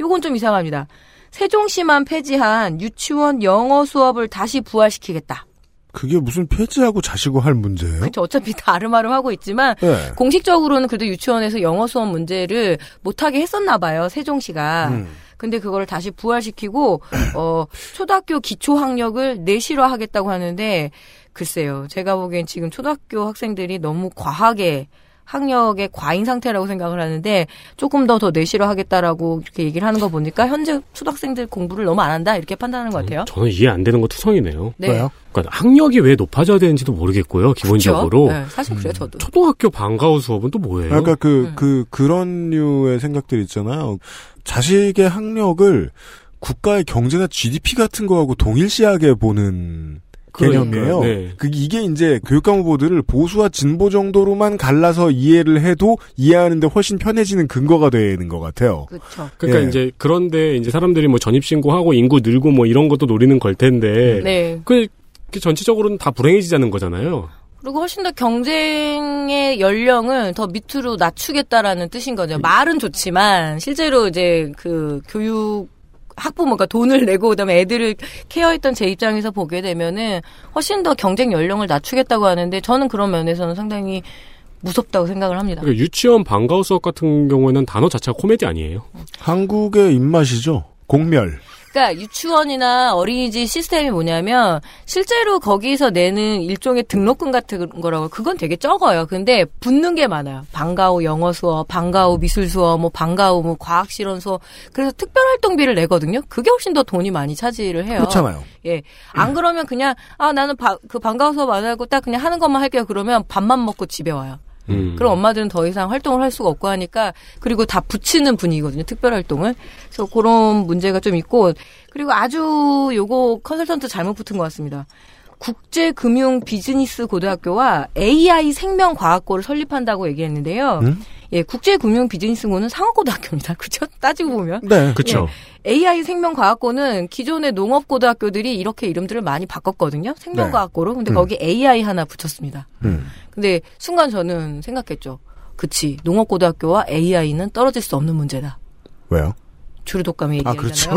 요건 좀 이상합니다. 세종시만 폐지한 유치원 영어 수업을 다시 부활시키겠다. 그게 무슨 폐지하고 자시고 할 문제예요? 그렇죠. 어차피 다 아름아름 하고 있지만 네. 공식적으로는 그래도 유치원에서 영어 수업 문제를 못하게 했었나 봐요. 세종시가. 음. 근데 그걸 다시 부활시키고 어, 초등학교 기초학력을 내실화하겠다고 하는데 글쎄요. 제가 보기엔 지금 초등학교 학생들이 너무 과하게 학력의 과잉 상태라고 생각을 하는데 조금 더 더 내실화하겠다라고 이렇게 얘기를 하는 거 보니까 현재 초등학생들 공부를 너무 안 한다 이렇게 판단하는 것 같아요. 저는 이해 안 되는 거 투성이네요. 네. 왜요? 그러니까 학력이 왜 높아져야 되는지도 모르겠고요. 기본적으로. 네, 사실 그래요. 저도. 음, 초등학교 방과후 수업은 또 뭐예요? 아까 그, 음. 그 그런 류의 생각들 있잖아요. 자식의 학력을 국가의 경제나 지디피 같은 거하고 동일시하게 보는 개념이에요. 네. 그 이게 이제 교육감 후보들을 보수와 진보 정도로만 갈라서 이해를 해도 이해하는데 훨씬 편해지는 근거가 되는 것 같아요. 그렇죠. 그러니까 예. 이제 그런데 이제 사람들이 뭐 전입 신고하고 인구 늘고 뭐 이런 것도 노리는 걸 텐데, 네. 그 전체적으로는 다 불행해지자는 거잖아요. 그리고 훨씬 더 경쟁의 연령을 더 밑으로 낮추겠다라는 뜻인 거죠. 말은 좋지만 실제로 이제 그 교육 학부모가 돈을 내고 그다음에 애들을 케어했던 제 입장에서 보게 되면은 훨씬 더 경쟁 연령을 낮추겠다고 하는데 저는 그런 면에서는 상당히 무섭다고 생각을 합니다. 그러니까 유치원 방과후 수업 같은 경우에는 단어 자체가 코미디 아니에요? 한국의 입맛이죠. 공멸. 그러니까 유치원이나 어린이집 시스템이 뭐냐면 실제로 거기서 내는 일종의 등록금 같은 거라고 그건 되게 적어요. 근데 붙는 게 많아요. 방과 후 영어 수업, 방과 후 미술 수업, 뭐 방과 후 뭐 과학 실험 수업. 그래서 특별활동비를 내거든요. 그게 훨씬 더 돈이 많이 차지를 해요. 그렇잖아요. 예, 안 그러면 그냥 아 나는 바, 그 방과 후 수업 안 하고 딱 그냥 하는 것만 할게요. 그러면 밥만 먹고 집에 와요. 음. 그럼 엄마들은 더 이상 활동을 할 수가 없고 하니까 그리고 다 붙이는 분위기거든요. 특별활동을. 그래서 그런 문제가 좀 있고 그리고 아주 요거 컨설턴트 잘못 붙은 것 같습니다. 국제금융비즈니스고등학교와 에이아이 생명과학고를 설립한다고 얘기했는데요. 음? 예, 국제금융비즈니스고는 상업고등학교입니다. 그렇죠? 따지고 보면. 네, 그렇죠. 예, 에이아이 생명과학고는 기존의 농업고등학교들이 이렇게 이름들을 많이 바꿨거든요. 생명과학고로. 근데 음. 거기 에이아이 하나 붙였습니다. 음. 근데 순간 저는 생각했죠. 그치, 농업고등학교와 에이아이는 떨어질 수 없는 문제다. 왜요? 주류독감의 얘기잖아요. 아, 그렇죠.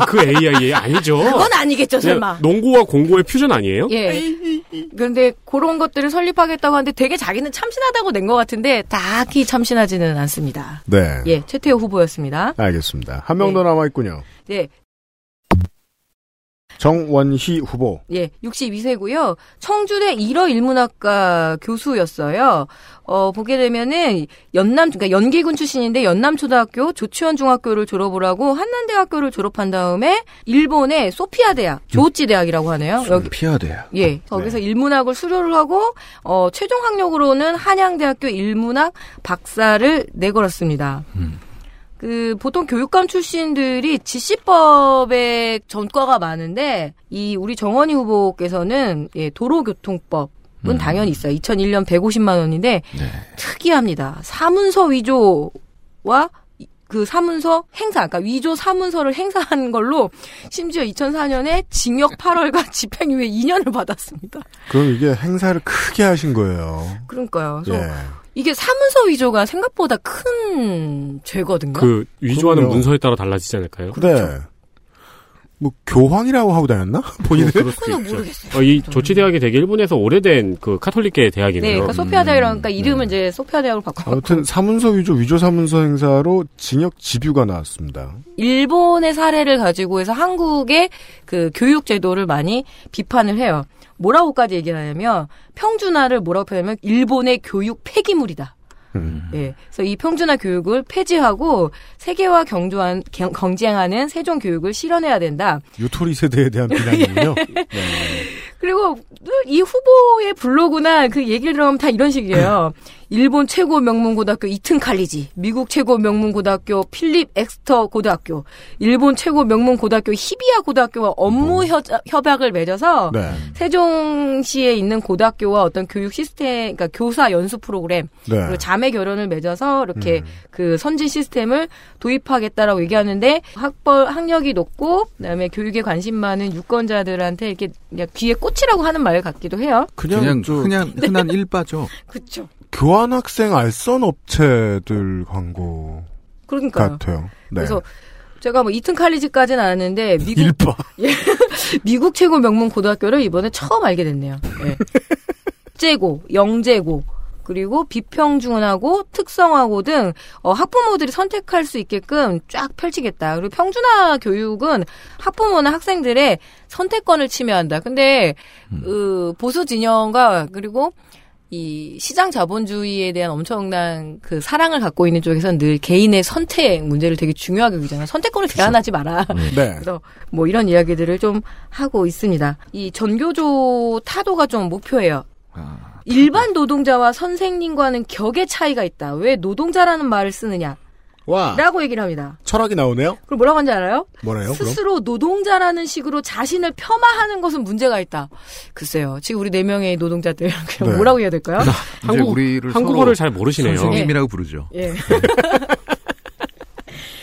아, 그 에이아이 아니죠. 그건 아니겠죠, 설마. 농구와 공구의 퓨전 아니에요? 예. 그런데 그런 것들을 설립하겠다고 하는데 되게 자기는 참신하다고 낸 것 같은데 딱히 참신하지는 않습니다. 네. 예, 최태호 후보였습니다. 알겠습니다. 한 명 더 네. 남아있군요. 네. 정원희 후보. 예, 육십이 세고요. 청주대 일어 일문학과 교수였어요. 어, 보게 되면은 연남, 그러니까 연기군 출신인데 연남초등학교, 조치원중학교를 졸업을 하고 한남대학교를 졸업한 다음에 일본의 소피아 대학, 조치 대학이라고 하네요. 소피아 대학. 예, 거기서 네. 일문학을 수료를 하고 어, 최종 학력으로는 한양대학교 일문학 박사를 내걸었습니다. 음. 그 보통 교육감 출신들이 지시법에 전과가 많은데 이 우리 정원희 후보께서는 예, 도로교통법은 음. 당연히 있어요. 이천일 년 백오십만 원인데 네. 특이합니다. 사문서 위조와 그 사문서 행사, 그러니까 위조 사문서를 행사한 걸로 심지어 이천사 년에 징역 팔 월과 집행유예 이 년을 받았습니다. 그럼 이게 행사를 크게 하신 거예요. 그러니까요. 그래서 예. 이게 사문서 위조가 생각보다 큰 죄거든요. 그 위조하는 그럼요. 문서에 따라 달라지지 않을까요? 그래. 그렇죠? 뭐 교황이라고 하고 다녔나? 본인은 그건 모르겠어요. 어, 이 조치 대학이 되게 일본에서 오래된 그 카톨릭계 대학이네요. 네, 그러니까 소피아 대학이라니까 음, 이름을 네. 이제 소피아 대학으로 바꿔. 아무튼 사문서 위조, 위조 사문서 행사로 징역 집유가 나왔습니다. 일본의 사례를 가지고 해서 한국의 그 교육 제도를 많이 비판을 해요. 뭐라고까지 얘기하냐면 평준화를 뭐라고 표현하면 일본의 교육 폐기물이다. 음. 예, 그래서 이 평준화 교육을 폐지하고 세계와 경주한, 경, 경쟁하는 세종 교육을 실현해야 된다. 유토리 세대에 대한 비난이군요. 예. 네. 그리고 이 후보의 블로그나 그 얘기를 들으면 다 이런 식이에요. 일본 최고 명문고등학교 이튼 칼리지, 미국 최고 명문고등학교 필립 엑스터 고등학교, 일본 최고 명문고등학교 히비야 고등학교와 업무 음. 협약을 맺어서 네. 세종시에 있는 고등학교와 어떤 교육 시스템, 그러니까 교사 연수 프로그램, 네. 그리고 자매 결연을 맺어서 이렇게 음. 그 선진 시스템을 도입하겠다라고 얘기하는데 학벌 학력이 높고 그다음에 교육에 관심 많은 유권자들한테 이렇게 그냥 귀에 꽂 치라고 하는 말 같기도 해요. 그냥 그냥, 저, 그냥 흔한 네. 일바죠. 그렇죠. 교환학생 알선 업체들 광고 그러니까요. 같아요. 네. 그래서 제가 뭐 이튼 칼리지까지는 아는데 미국 일바. 예, 미국 최고 명문 고등학교를 이번에 처음 알게 됐네요. 예. 재고, 영재고. 그리고 비평준하고 특성화고 등 학부모들이 선택할 수 있게끔 쫙 펼치겠다. 그리고 평준화 교육은 학부모나 학생들의 선택권을 침해한다. 근데 음. 그 보수 진영과 그리고 이 시장 자본주의에 대한 엄청난 그 사랑을 갖고 있는 쪽에서는 늘 개인의 선택 문제를 되게 중요하게 여기잖아요. 선택권을 제한하지 마라. 네. 그래서 뭐 이런 이야기들을 좀 하고 있습니다. 이 전교조 타도가 좀 목표예요. 아. 일반 노동자와 선생님과는 격의 차이가 있다. 왜 노동자라는 말을 쓰느냐? 와. 라고 얘기를 합니다. 철학이 나오네요? 그럼 뭐라고 하는지 알아요? 뭐래요? 스스로 그럼? 노동자라는 식으로 자신을 폄하하는 것은 문제가 있다. 글쎄요. 지금 우리 네 명의 노동자들, 그냥 네. 뭐라고 해야 될까요? 한국, 우리를 한국어를 잘 모르시네요. 선생님이라고 부르죠. 예.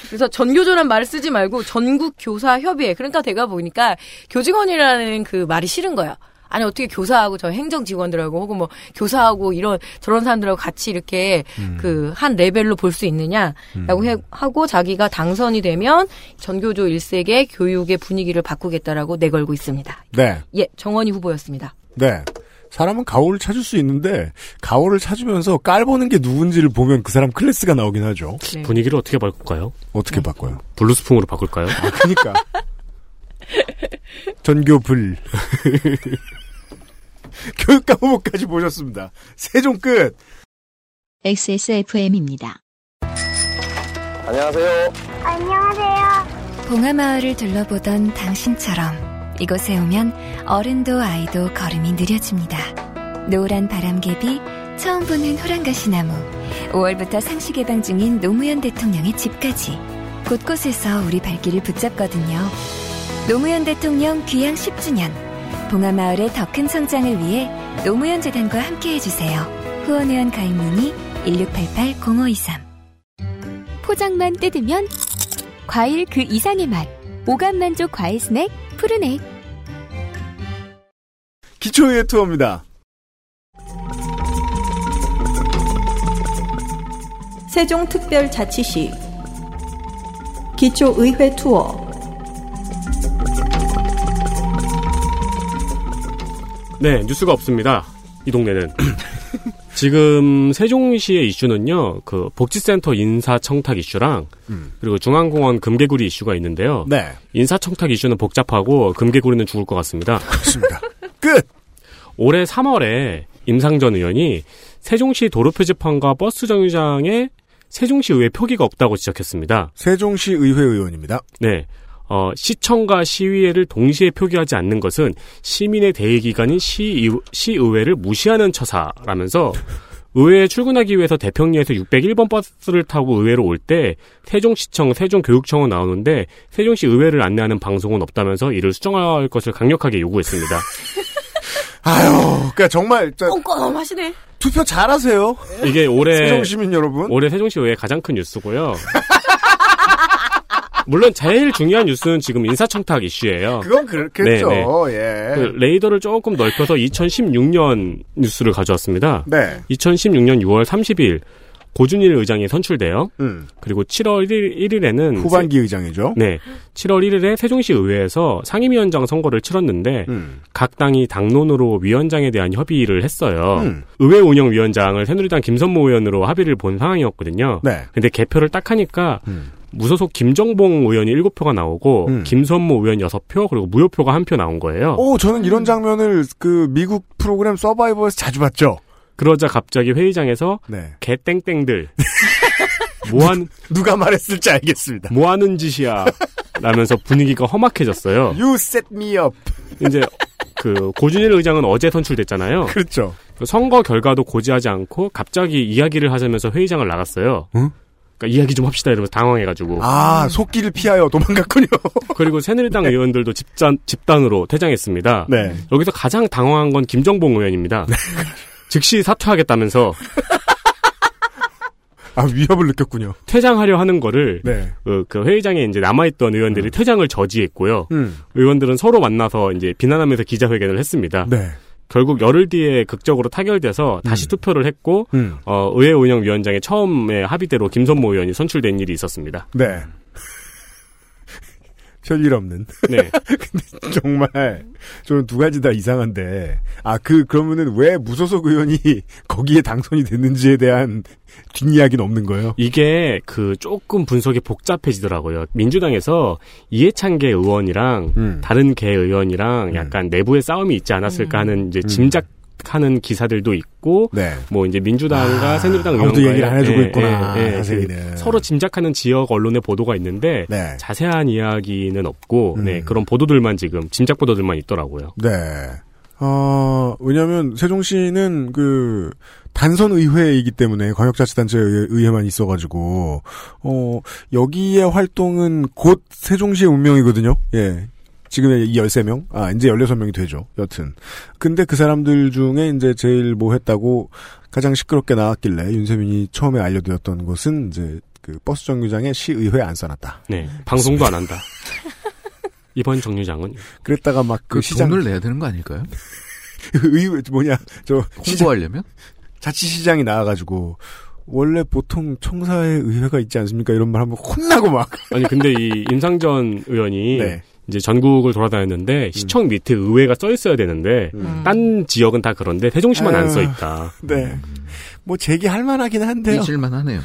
그래서 전교조란 말을 쓰지 말고 전국교사협의회. 그러니까 제가 보니까 교직원이라는 그 말이 싫은 거야. 아니 어떻게 교사하고 저 행정 직원들하고 혹은 뭐 교사하고 이런 저런 사람들하고 같이 이렇게 음. 그 한 레벨로 볼 수 있느냐라고 음. 해, 하고 자기가 당선이 되면 전교조 일색의 교육의 분위기를 바꾸겠다라고 내걸고 있습니다. 네. 예, 정원희 후보였습니다. 네. 사람은 가오를 찾을 수 있는데 가오를 찾으면서 깔보는 게 누군지를 보면 그 사람 클래스가 나오긴 하죠. 네. 분위기를 어떻게 바꿀까요? 어떻게 네. 바꿔요? 블루스풍으로 바꿀까요? 아, 그러니까. 전교불. 교육과목까지 보셨습니다. 세종 끝. 엑스에스에프엠입니다. 안녕하세요. 안녕하세요. 봉하마을을 둘러보던 당신처럼 이곳에 오면 어른도 아이도 걸음이 느려집니다. 노란 바람개비, 처음 보는 호랑가시나무, 오월부터 상시 개방 중인 노무현 대통령의 집까지 곳곳에서 우리 발길을 붙잡거든요. 노무현 대통령 귀향 십 주년, 봉하마을의 더 큰 성장을 위해 노무현 재단과 함께해 주세요. 후원회원 가입 문의 일육팔팔 공오이삼. 포장만 뜯으면 과일 그 이상의 맛, 오감만족 과일 스낵 푸르넥. 기초의회 투어입니다. 세종특별자치시 기초의회 투어. 네, 뉴스가 없습니다. 이 동네는. 지금 세종시의 이슈는요, 그 복지센터 인사청탁 이슈랑 음. 그리고 중앙공원 금개구리 이슈가 있는데요. 네. 인사청탁 이슈는 복잡하고 금개구리는 죽을 것 같습니다. 그렇습니다. 끝. 올해 삼월에 임상전 의원이 세종시 도로표지판과 버스 정류장에 세종시 의회 표기가 없다고 지적했습니다. 세종시 의회 의원입니다. 네. 어, 시청과 시의회를 동시에 표기하지 않는 것은 시민의 대의기관인 시의, 시의회를 무시하는 처사라면서 의회에 출근하기 위해서 대평리에서 육백일 번 버스를 타고 의회로 올 때 세종시청, 세종교육청은 나오는데 세종시 의회를 안내하는 방송은 없다면서 이를 수정할 것을 강력하게 요구했습니다. 아유, 그러니까 정말 꼼꼼하시네. 투표 잘하세요. 이게 올해 세종시민 여러분, 올해 세종시 의회 가장 큰 뉴스고요. 물론 제일 중요한 뉴스는 지금 인사청탁 이슈예요. 그건 그렇겠죠. 예. 그 레이더를 조금 넓혀서 이천십육 년 뉴스를 가져왔습니다. 네. 이천십육 년 유월 삼십일 고준일 의장이 선출돼요. 음. 그리고 칠월 일일에는 후반기 세, 의장이죠. 네. 칠월 일일에 세종시 의회에서 상임위원장 선거를 치렀는데 음. 각 당이 당론으로 위원장에 대한 협의를 했어요. 음. 의회 운영위원장을 새누리당 김선모 의원으로 합의를 본 상황이었거든요. 네. 근데 개표를 딱 하니까 음. 무소속 김정봉 의원이 일곱 표가 나오고 음. 김선모 의원 여섯 표 그리고 무효표가 한 표 나온 거예요. 오, 저는 이런 장면을 그 미국 프로그램 서바이버에서 자주 봤죠. 그러자 갑자기 회의장에서 네. 개땡땡들 뭐한 누가 말했을지 알겠습니다. 뭐하는 짓이야 라면서 분위기가 험악해졌어요. You set me up. 이제 그 고준일 의장은 어제 선출됐잖아요. 그렇죠. 선거 결과도 고지하지 않고 갑자기 이야기를 하자면서 회의장을 나갔어요. 응? 그러니까 이야기 좀 합시다 이러면서 당황해가지고. 아, 속기를 피하여 도망갔군요. 그리고 새누리당 네. 의원들도 집단, 집단으로 퇴장했습니다. 네. 여기서 가장 당황한 건 김정봉 의원입니다. 네. 즉시 사퇴하겠다면서. 아, 위협을 느꼈군요. 퇴장하려 하는 거를 네. 그, 그 회의장에 이제 남아있던 의원들이 음. 퇴장을 저지했고요. 음. 의원들은 서로 만나서 이제 비난하면서 기자회견을 했습니다. 네. 결국 열흘 뒤에 극적으로 타결돼서 다시 음. 투표를 했고 음. 어, 의회 운영위원장의 처음에 합의대로 김선모 의원이 선출된 일이 있었습니다. 네. 별일 없는. 네. 근데 정말 저는 두 가지 다 이상한데 아, 그 그러면은 왜 무소속 의원이 거기에 당선이 됐는지에 대한 뒷이야기는 없는 거예요? 이게 그 조금 분석이 복잡해지더라고요. 민주당에서 이해찬 개 의원이랑 음. 다른 개 의원이랑 약간 음. 내부의 싸움이 있지 않았을까 하는 이제 짐작. 음. 하는 기사들도 있고, 네. 뭐 이제 민주당과 아, 새누리당 의원도 얘기를 안 해주고 예, 있구나. 예, 예, 그 서로 짐작하는 지역 언론의 보도가 있는데 네. 자세한 이야기는 없고, 음. 네, 그런 보도들만 지금 짐작 보도들만 있더라고요. 네, 어, 왜냐하면 세종시는 그 단선 의회이기 때문에 광역자치단체 의회만 있어가지고 어, 여기의 활동은 곧 세종시의 운명이거든요. 예. 지금의 열세 명? 아, 이제 열여섯 명이 되죠. 여튼. 근데 그 사람들 중에 이제 제일 뭐 했다고 가장 시끄럽게 나왔길래 윤세민이 처음에 알려드렸던 것은 이제 그 버스 정류장에 시의회 안 써놨다. 네. 방송도 안 한다. 이번 정류장은? 그랬다가 막 그 시장. 돈을 내야 되는 거 아닐까요? 의회, 뭐냐. 저. 홍보하려면? 자치시장이 나와가지고. 원래 보통 청사에 의회가 있지 않습니까? 이런 말 하면 혼나고 막. 아니, 근데 이 임상전 의원이. 네. 이제 전국을 돌아다녔는데 음. 시청 밑에 의회가 써 있어야 되는데 음. 딴 지역은 다 그런데 세종시만 안 써 있다. 네. 뭐 제기할 만하긴 한데요. 잊을만 하네요.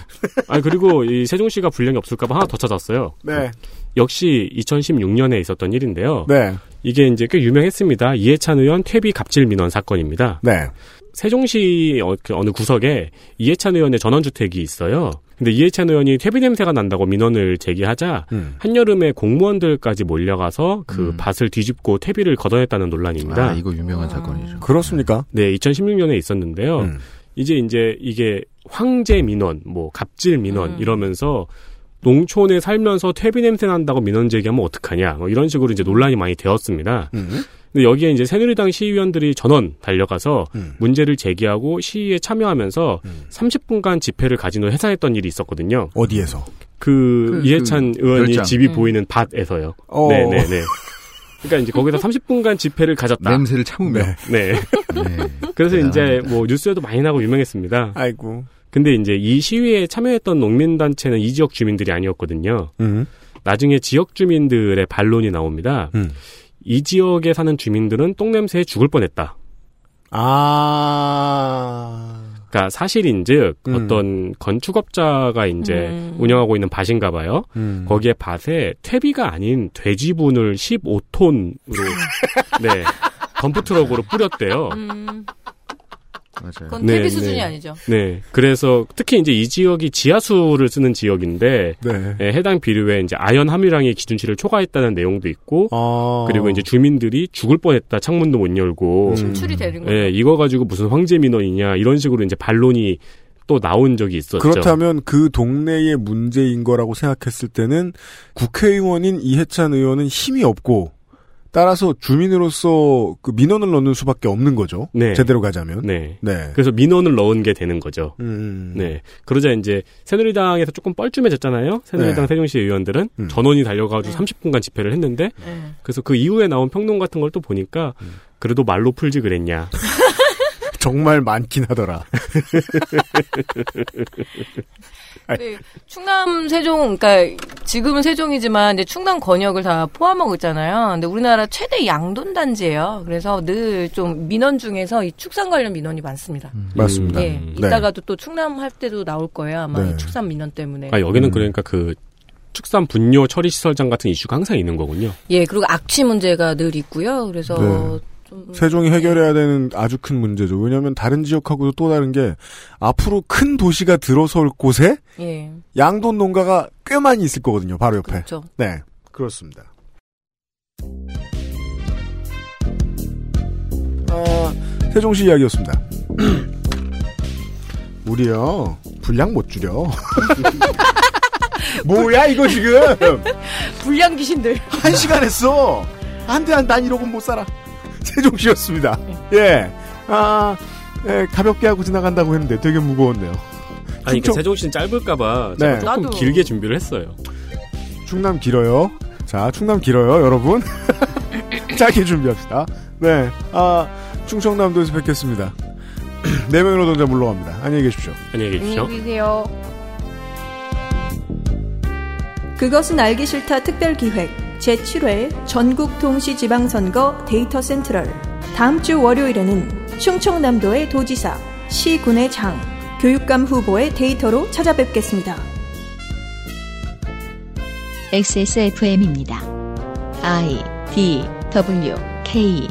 아 그리고 이 세종시가 분량이 없을까봐 하나 더 찾았어요. 네. 역시 이천십육 년에 있었던 일인데요. 네. 이게 이제 꽤 유명했습니다. 이해찬 의원 퇴비 갑질 민원 사건입니다. 네. 세종시 어느 구석에 이해찬 의원의 전원주택이 있어요. 근데 이해찬 의원이 퇴비 냄새가 난다고 민원을 제기하자 음. 한여름에 공무원들까지 몰려가서 그 음. 밭을 뒤집고 퇴비를 걷어냈다는 논란입니다. 아, 이거 유명한 사건이죠. 그렇습니까? 네, 이천십육 년에 있었는데요. 음. 이제 이제 이게 황제 민원, 뭐 갑질 민원 음. 이러면서 농촌에 살면서 퇴비 냄새 난다고 민원 제기하면 어떡하냐, 뭐 이런 식으로 이제 논란이 많이 되었습니다. 음. 근데 여기에 이제 새누리당 시의원들이 전원 달려가서 음. 문제를 제기하고 시위에 참여하면서 음. 삼십 분간 집회를 가진 후 해산했던 일이 있었거든요. 어디에서? 그, 그 이해찬 그 의원이 별장. 집이 음. 보이는 밭에서요. 어. 네네네. 그러니까 이제 거기서 삼십 분간 집회를 가졌다. 냄새를 참으며. 네. 네. 네. 그래서 대단합니다. 이제 뭐 뉴스에도 많이 나고 유명했습니다. 아이고. 근데 이제 이 시위에 참여했던 농민단체는 이 지역 주민들이 아니었거든요. 음. 나중에 지역 주민들의 반론이 나옵니다. 음. 이 지역에 사는 주민들은 똥냄새에 죽을 뻔했다. 아. 그러니까 사실인즉 음. 어떤 건축업자가 이제 음. 운영하고 있는 밭인가 봐요. 음. 거기에 밭에 퇴비가 아닌 돼지분을 십오 톤으로 네. 덤프트럭으로 뿌렸대요. 음. 맞아요. 그건 퇴비 네, 수준이 네. 아니죠. 네. 그래서 특히 이제 이 지역이 지하수를 쓰는 지역인데 네. 네, 해당 비료에 이제 아연 함유량의 기준치를 초과했다는 내용도 있고 아~ 그리고 이제 주민들이 죽을 뻔했다. 창문도 못 열고 침출이 음. 되는 거예요. 네, 이거 가지고 무슨 황제 민원이냐 이런 식으로 이제 반론이 또 나온 적이 있었죠. 그렇다면 그 동네의 문제인 거라고 생각했을 때는 국회의원인 이해찬 의원은 힘이 없고 따라서 주민으로서 그 민원을 넣는 수밖에 없는 거죠. 네. 제대로 가자면. 네. 네. 그래서 민원을 넣은 게 되는 거죠. 음. 네. 그러자 이제 새누리당에서 조금 뻘쭘해졌잖아요. 새누리당 네. 세종시 의원들은 음. 전원이 달려가지고 네. 삼십 분간 집회를 했는데 네. 그래서 그 이후에 나온 평론 같은 걸 또 보니까 음. 그래도 말로 풀지 그랬냐. 정말 많긴 하더라. 네, 충남 세종, 그러니까 지금은 세종이지만 이제 충남 권역을 다 포함하고 있잖아요. 근데 우리나라 최대 양돈 단지예요. 그래서 늘 좀 민원 중에서 이 축산 관련 민원이 많습니다. 음, 맞습니다. 예, 네. 이따가도 또 충남 할 때도 나올 거예요. 아마 네. 이 축산 민원 때문에. 아 여기는 음. 그러니까 그. 축산 분뇨 처리 시설장 같은 이슈가 항상 있는 거군요. 예, 그리고 악취 문제가 늘 있고요. 그래서. 네. 세종이 해결해야 되는 아주 큰 문제죠. 왜냐하면 다른 지역하고도 또 다른 게 앞으로 큰 도시가 들어설 곳에 예. 양돈 농가가 꽤 많이 있을 거거든요. 바로 옆에. 그렇죠. 네, 그렇습니다. 아, 세종시 이야기였습니다. 우리요 분량 못 줄여. 뭐야 이거 지금? 분량 귀신들. 한 시간 했어. 안 돼, 난 이러고 못 살아. 세종시였습니다. 예. 아, 예, 가볍게 하고 지나간다고 했는데 되게 무거웠네요. 아니, 그러니까 세종시는 짧을까봐 제가 네. 조금 나도. 길게 준비를 했어요. 충남 길어요. 자, 충남 길어요, 여러분. 짧게 준비합시다. 네. 아, 충청남도에서 뵙겠습니다. 네 명의 노동자 물러갑니다. 안녕히 계십시오. 안녕히 계십시오. 안녕히 계세요. 그것은 알기 싫다 특별기획. 제칠 회 전국동시지방선거 데이터센트럴. 다음 주 월요일에는 충청남도의 도지사, 시군의 장, 교육감 후보의 데이터로 찾아뵙겠습니다. 엑스에스에프엠입니다. I, D, W, K